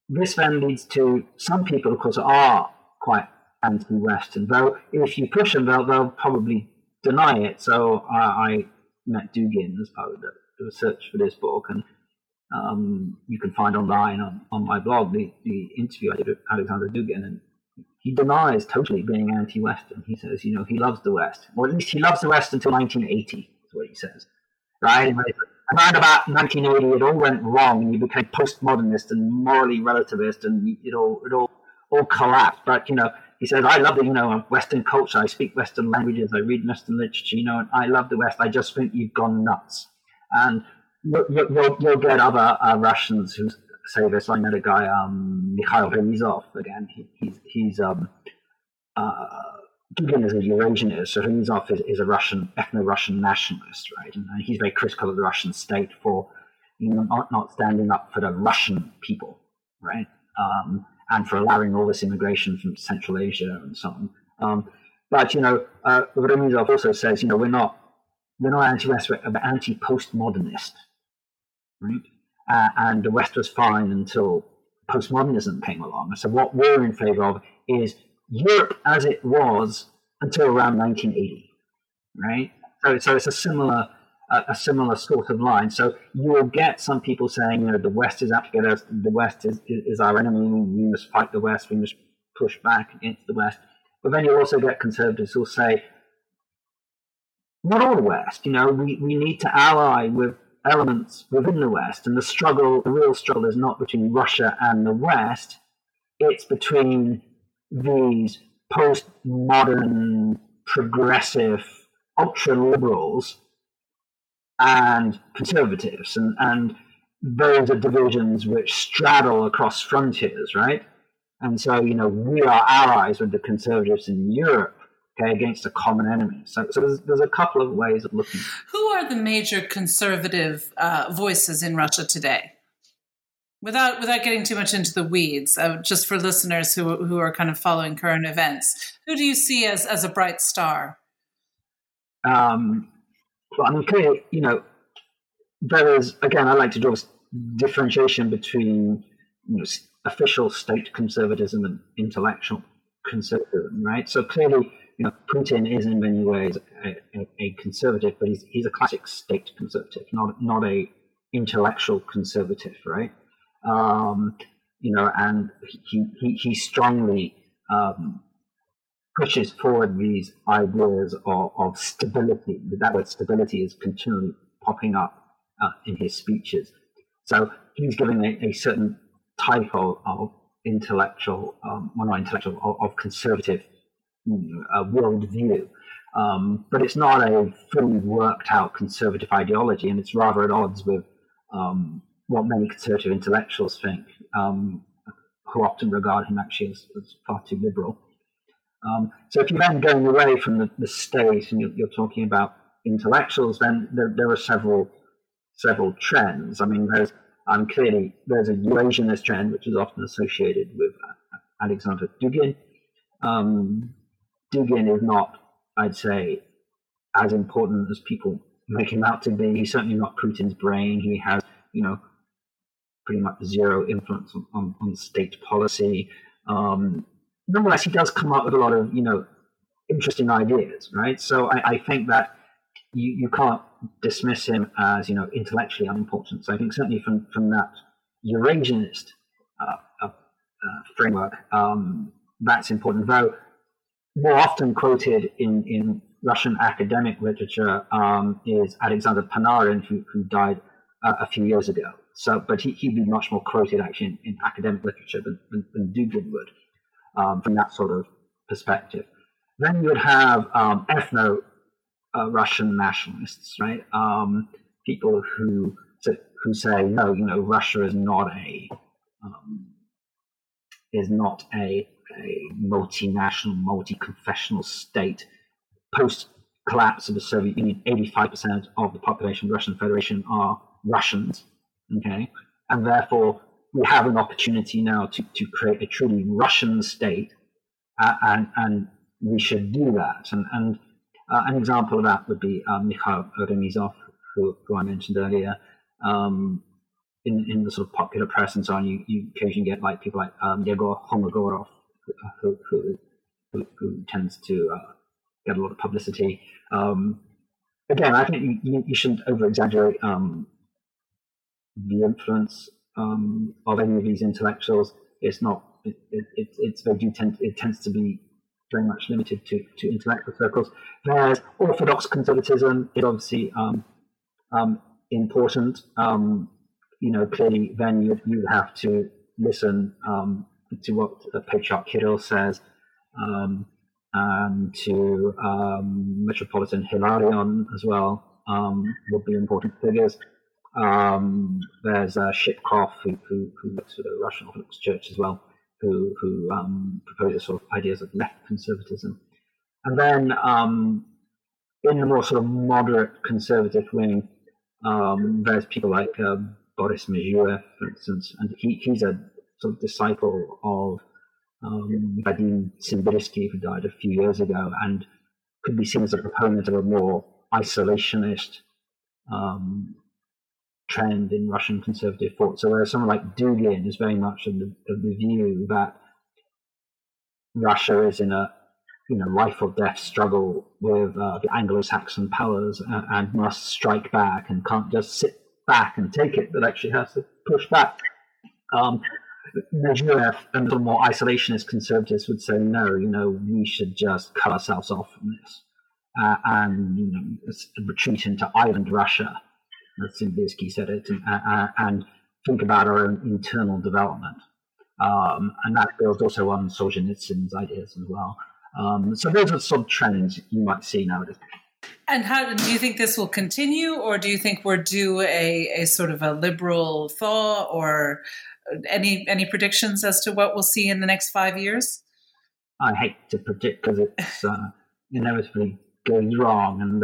this then leads to some people, of course, are quite anti-Western, though if you push them, they'll probably deny it. So I met Dugin as part of the research for this book, and you can find online on my blog the interview I did with Alexander Dugin, and he denies totally being anti-Western. He says, he loves the West, or at least he loves the West until 1980, is what he says, right? Around about 1980, it all went wrong, and you became postmodernist and morally relativist, and it all collapsed. But he says, "I love Western culture. I speak Western languages. I read Western literature. And I love the West. I just think you've gone nuts." And you'll get other Russians who say this. I met a guy, Mikhail Remizov. Again, he's Dugin is a Eurasianist, so Remizov is a Russian, ethno-Russian nationalist, right? And he's very critical of the Russian state for not standing up for the Russian people, right? And for allowing all this immigration from Central Asia and so on. But Remizov also says, we're not anti-West, we're anti-postmodernist, right? And the West was fine until postmodernism came along. So what we're in favor of is Europe as it was until around 1980, right? So it's a similar sort of line. So you will get some people saying, the West is out to get us, the West is our enemy, we must fight the West, we must push back against the West. But then you'll also get conservatives who'll say, not all the West, we need to ally with elements within the West, and the real struggle is not between Russia and the West, it's between these postmodern, progressive, ultra-liberals and conservatives. And those are divisions which straddle across frontiers, right? And so, you know, we are allies with the conservatives in Europe, okay, against a common enemy. So there's a couple of ways of looking. Who are the major conservative voices in Russia today? Without getting too much into the weeds, just for listeners who are kind of following current events, who do you see as a bright star? Well, I mean, clearly, you know, there is, again, I like to draw differentiation between, you know, official state conservatism and intellectual conservatism, right? So clearly, you know, Putin is in many ways a conservative, but he's a classic state conservative, not a intellectual conservative, right? You know, and he strongly pushes forward these ideas of stability. That word stability is continually popping up in his speeches. So he's giving a certain type of intellectual, of conservative worldview. But it's not a fully worked out conservative ideology, and it's rather at odds with what many conservative intellectuals think, who often regard him actually as far too liberal. So if you're then going away from the state and you're talking about intellectuals, then there are several trends. I mean, clearly there's a Eurasianist trend, which is often associated with Alexander Dugin. Dugin is not, I'd say, as important as people make him out to be. He's certainly not Putin's brain. He has, you know, pretty much zero influence on state policy. Nonetheless, he does come up with a lot of, you know, interesting ideas, right? So I think that you can't dismiss him as, you know, intellectually unimportant. So I think certainly from that Eurasianist framework, that's important. Though more often quoted in Russian academic literature is Alexander Panarin, who died a few years ago. So, but he'd be much more quoted actually in academic literature than Dugin would. From that sort of perspective. Then you would have ethno-Russian nationalists, right? People who say, no, you know, Russia is not a multinational, multi-confessional state. Post-collapse of the Soviet Union, 85% of the population of the Russian Federation are Russians, okay? And therefore, we have an opportunity now to create a truly Russian state, and we should do that. And an example of that would be Mikhail Remizov, who I mentioned earlier. In the sort of popular press and so on, you occasionally get like people like Yegor Homogorov, who tends to get a lot of publicity. Again, I think you shouldn't over-exaggerate the influence of any of these intellectuals. It tends to be very much limited to intellectual circles. Whereas orthodox conservatism is obviously important. You know, clearly, then you have to listen to what Patriarch Kirill says, and to Metropolitan Hilarion as well would be important figures. There's Shipkov, who looks at the Russian Orthodox Church as well, who proposes sort of ideas of left conservatism. And then in the more sort of moderate conservative wing, there's people like Boris Mejuev, for instance, and he's a sort of disciple of Vadim Simbirsky, who died a few years ago, and could be seen as a proponent of a more isolationist trend in Russian conservative thought. So whereas someone like Dugin is very much of the view that Russia is in a, you know, life or death struggle with the Anglo-Saxon powers and must strike back and can't just sit back and take it, but actually has to push back. Mejuev and the more isolationist conservatives would say, no, you know, we should just cut ourselves off from this and, you know, retreat into island Russia, as Simbirsky said it, and think about our own internal development. And that builds also on Solzhenitsyn's ideas as well. So those are some trends you might see nowadays. And how do you think this will continue, or do you think we're due a sort of a liberal thaw, or any predictions as to what we'll see in the next 5 years? I hate to predict because it's inevitably goes wrong, and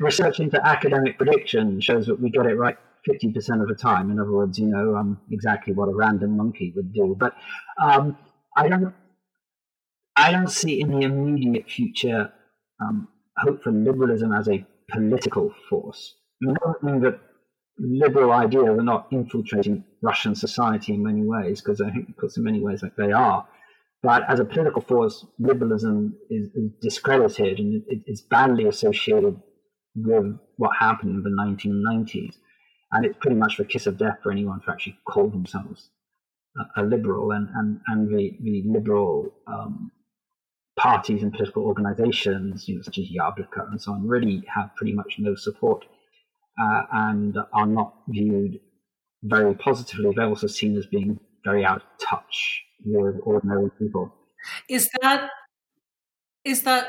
research into academic prediction shows that we get it right 50% of the time. In other words, exactly what a random monkey would do. But I don't see in the immediate future hope for liberalism as a political force. I don't mean that liberal ideas are not infiltrating Russian society in many ways, because I think, of course, in many ways like they are. But as a political force, liberalism is discredited, and it's badly associated with what happened in the 1990s. And it's pretty much the kiss of death for anyone to actually call themselves a liberal. And the liberal parties and political organizations, such as Yabloko and so on, really have pretty much no support and are not viewed very positively. They're also seen as being very out of touch with ordinary people. Is that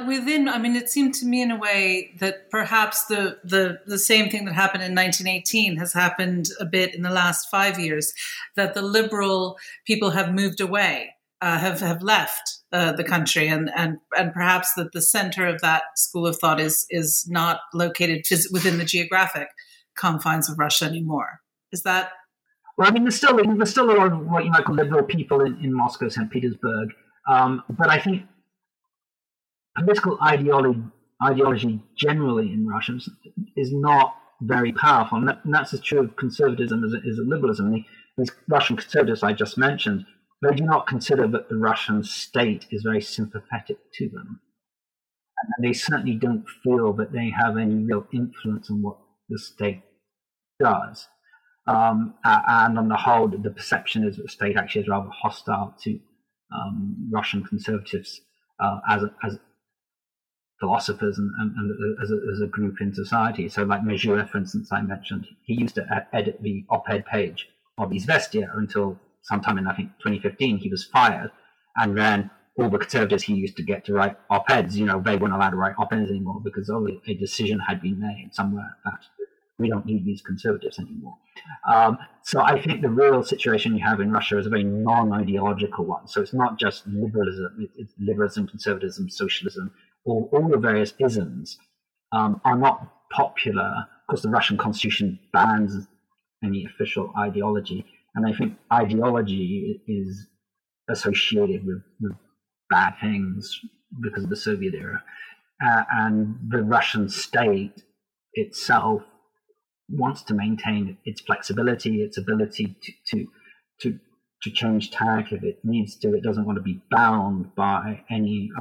within, I mean, it seemed to me in a way that perhaps the same thing that happened in 1918 has happened a bit in the last 5 years, that the liberal people have moved away, have left the country, and perhaps that the center of that school of thought is not located within the geographic confines of Russia anymore. Is that? Well, I mean, there's still a lot of what you might call liberal people in Moscow, St. Petersburg, but I think political ideology generally in Russia is not very powerful, and that's as true of conservatism as of liberalism. These Russian conservatives I just mentioned, they do not consider that the Russian state is very sympathetic to them, and they certainly don't feel that they have any real influence on what the state does. And on the whole, the perception is that the state actually is rather hostile to Russian conservatives as philosophers and as a group in society. So like Mejuev, for instance, I mentioned, he used to edit the op-ed page of Izvestia until sometime in, I think, 2015, he was fired. And then all the conservatives he used to get to write op-eds, they weren't allowed to write op-eds anymore because a decision had been made somewhere that we don't need these conservatives anymore. So I think the real situation you have in Russia is a very non-ideological one. So it's not just liberalism, it's liberalism, conservatism, socialism, all the various isms are not popular. Of course, the Russian constitution bans any official ideology. And I think ideology is associated with bad things because of the Soviet era. And the Russian state itself wants to maintain its flexibility, its ability to change tack if it needs to. It doesn't want to be bound by any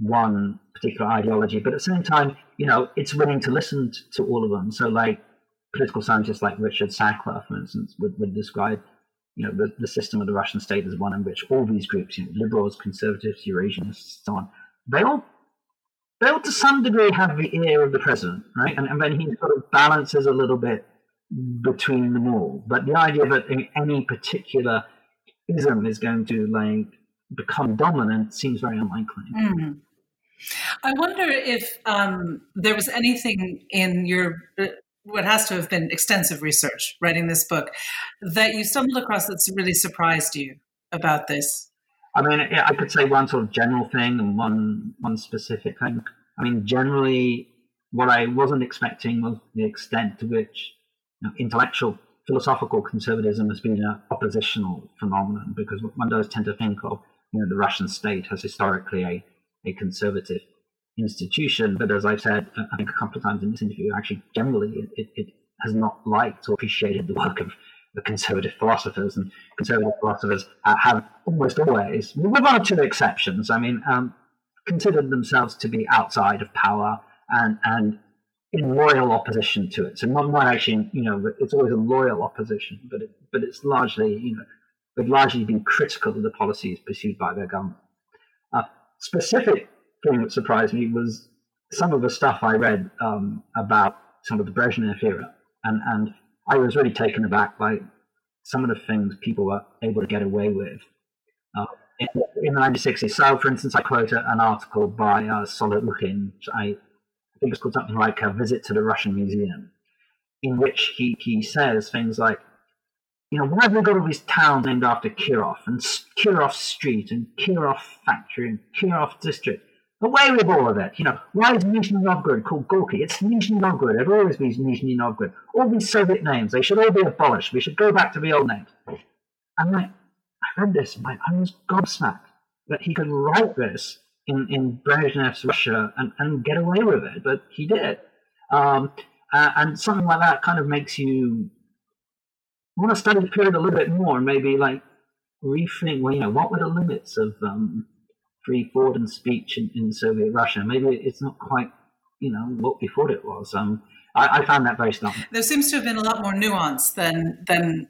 one particular ideology. But at the same time, it's willing to listen to all of them. So, like political scientists like Richard Sackler, for instance, would describe the system of the Russian state as one in which all these groups, liberals, conservatives, Eurasianists, so on, they all to some degree have the ear of the president, right? And then he sort of balances a little bit between them all. But the idea that any particular ism is going to become dominant seems very unlikely. Mm-hmm. I wonder if there was anything in your, what has to have been extensive research writing this book, that you stumbled across that's really surprised you about this. I mean, I could say one sort of general thing and one specific thing. I mean, generally, what I wasn't expecting was the extent to which intellectual, philosophical conservatism has been an oppositional phenomenon, because one does tend to think of the Russian state as historically a conservative institution. But as I've said, I think a couple of times in this interview, actually, generally, it has not liked or appreciated the work of the conservative philosophers, and conservative philosophers have almost always, with one or two exceptions, I mean, considered themselves to be outside of power and in loyal opposition to it. So not actually, it's always a loyal opposition, but it's largely, they've largely been critical of the policies pursued by their government. A specific thing that surprised me was some of the stuff I read about some of the Brezhnev era, and I was really taken aback by some of the things people were able to get away with in the 1960s. So, for instance, I quote an article by Stolypin, which I think it's called something like A Visit to the Russian Museum, in which he says things like, you know, why have we got all these towns named after Kirov, and Kirov Street, and Kirov Factory, and Kirov District? Away with all of it. You know, why is Nizhny Novgorod called Gorky? It's Nizhny Novgorod. It always be Nizhny Novgorod. All these Soviet names, they should all be abolished. We should go back to the old names. And I read this, and I was gobsmacked that he could write this in Brezhnev's Russia and get away with it, but he did. And something like that kind of makes you want to study the period a little bit more and maybe like rethink, well, you know, what were the limits of free thought and speech in Soviet Russia? Maybe it's not quite, you know, what we thought it was. I found that very startling. There seems to have been a lot more nuance than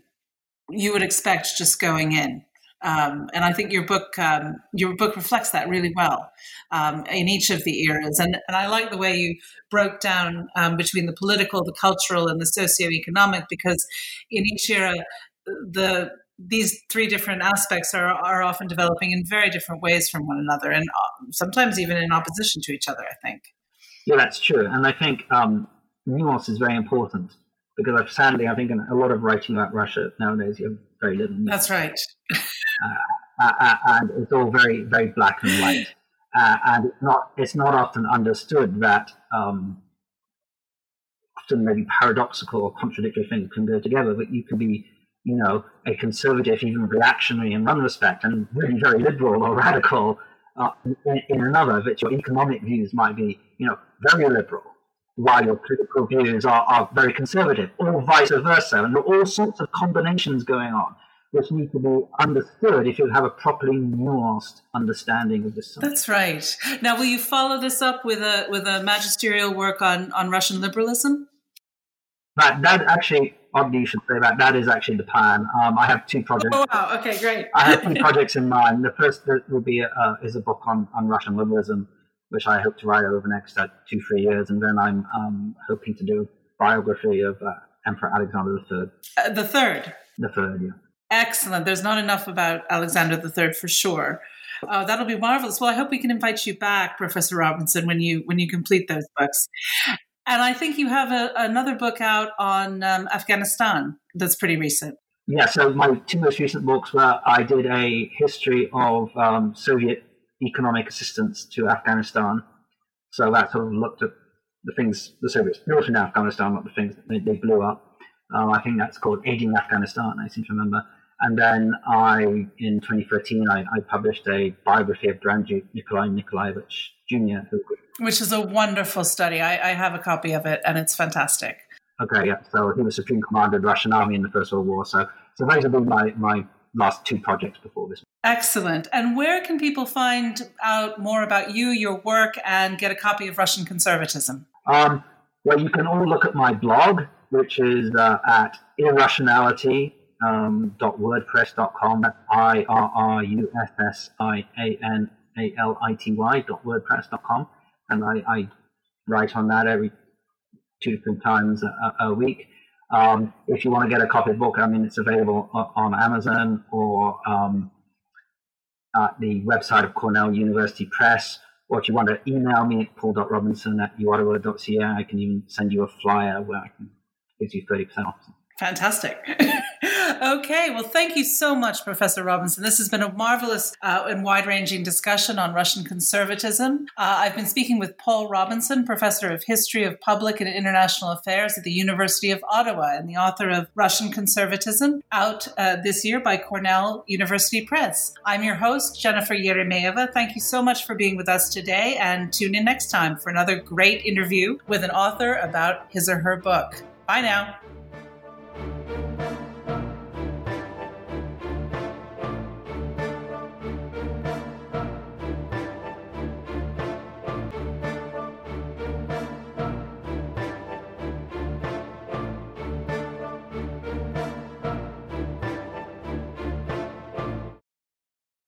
you would expect just going in. And I think your book reflects that really well in each of the eras. And I like the way you broke down between the political, the cultural, and the socioeconomic, because in each era, these three different aspects are often developing in very different ways from one another, and sometimes even in opposition to each other, I think. Yeah, that's true. And I think nuance is very important, because sadly, I think in a lot of writing about Russia nowadays, you have very little nuance. That's right. And it's all very, very black and white, and it's not often understood that often maybe paradoxical or contradictory things can go together. But you can be, you know, a conservative, even reactionary in one respect, and really very liberal or radical in another. That your economic views might be, you know, very liberal, while your political views are very conservative, or vice versa. And there are all sorts of combinations going on, which need to be understood if you have a properly nuanced understanding of this subject. That's right. Now, will you follow this up with a magisterial work on Russian liberalism? That actually, oddly you should say that is actually the plan. I have two projects. Oh, wow. Okay, great. I have two projects in mind. The first will be a book on Russian liberalism, which I hope to write over the next 2-3 years, and then I'm hoping to do a biography of Emperor Alexander III. The third, yeah. Excellent. There's not enough about Alexander III for sure. That'll be marvelous. Well, I hope we can invite you back, Professor Robinson, when you complete those books. And I think you have another book out on Afghanistan that's pretty recent. Yeah, so my two most recent books were, I did a history of Soviet economic assistance to Afghanistan. So that sort of looked at the things the Soviets built in Afghanistan, not the things that they blew up. I think that's called Aiding Afghanistan, I seem to remember. And then in 2013, I published a biography of Grand Duke Nikolai Nikolaevich Jr. Which is a wonderful study. I have a copy of it, and it's fantastic. Okay, yeah. So he was Supreme Commander of the Russian Army in the First World War. So those have been my last two projects before this. Excellent. And where can people find out more about you, your work, and get a copy of Russian Conservatism? Well, you can all look at my blog, which is at irrationality.com. .wordpress.com, that's irrussinalality.wordpress.com, and I write on that every 2-3 times a week. If you want to get a copy of the book, I mean, it's available on Amazon or at the website of Cornell University Press, or if you want to email me at paul.robinson@uottawa.ca, I can even send you a flyer where I can give you 30% off. Fantastic. Okay, well, thank you so much, Professor Robinson. This has been a marvelous and wide-ranging discussion on Russian conservatism. I've been speaking with Paul Robinson, Professor of History of Public and International Affairs at the University of Ottawa and the author of Russian Conservatism, out this year by Cornell University Press. I'm your host, Jennifer Yeremeyeva. Thank you so much for being with us today, and tune in next time for another great interview with an author about his or her book. Bye now.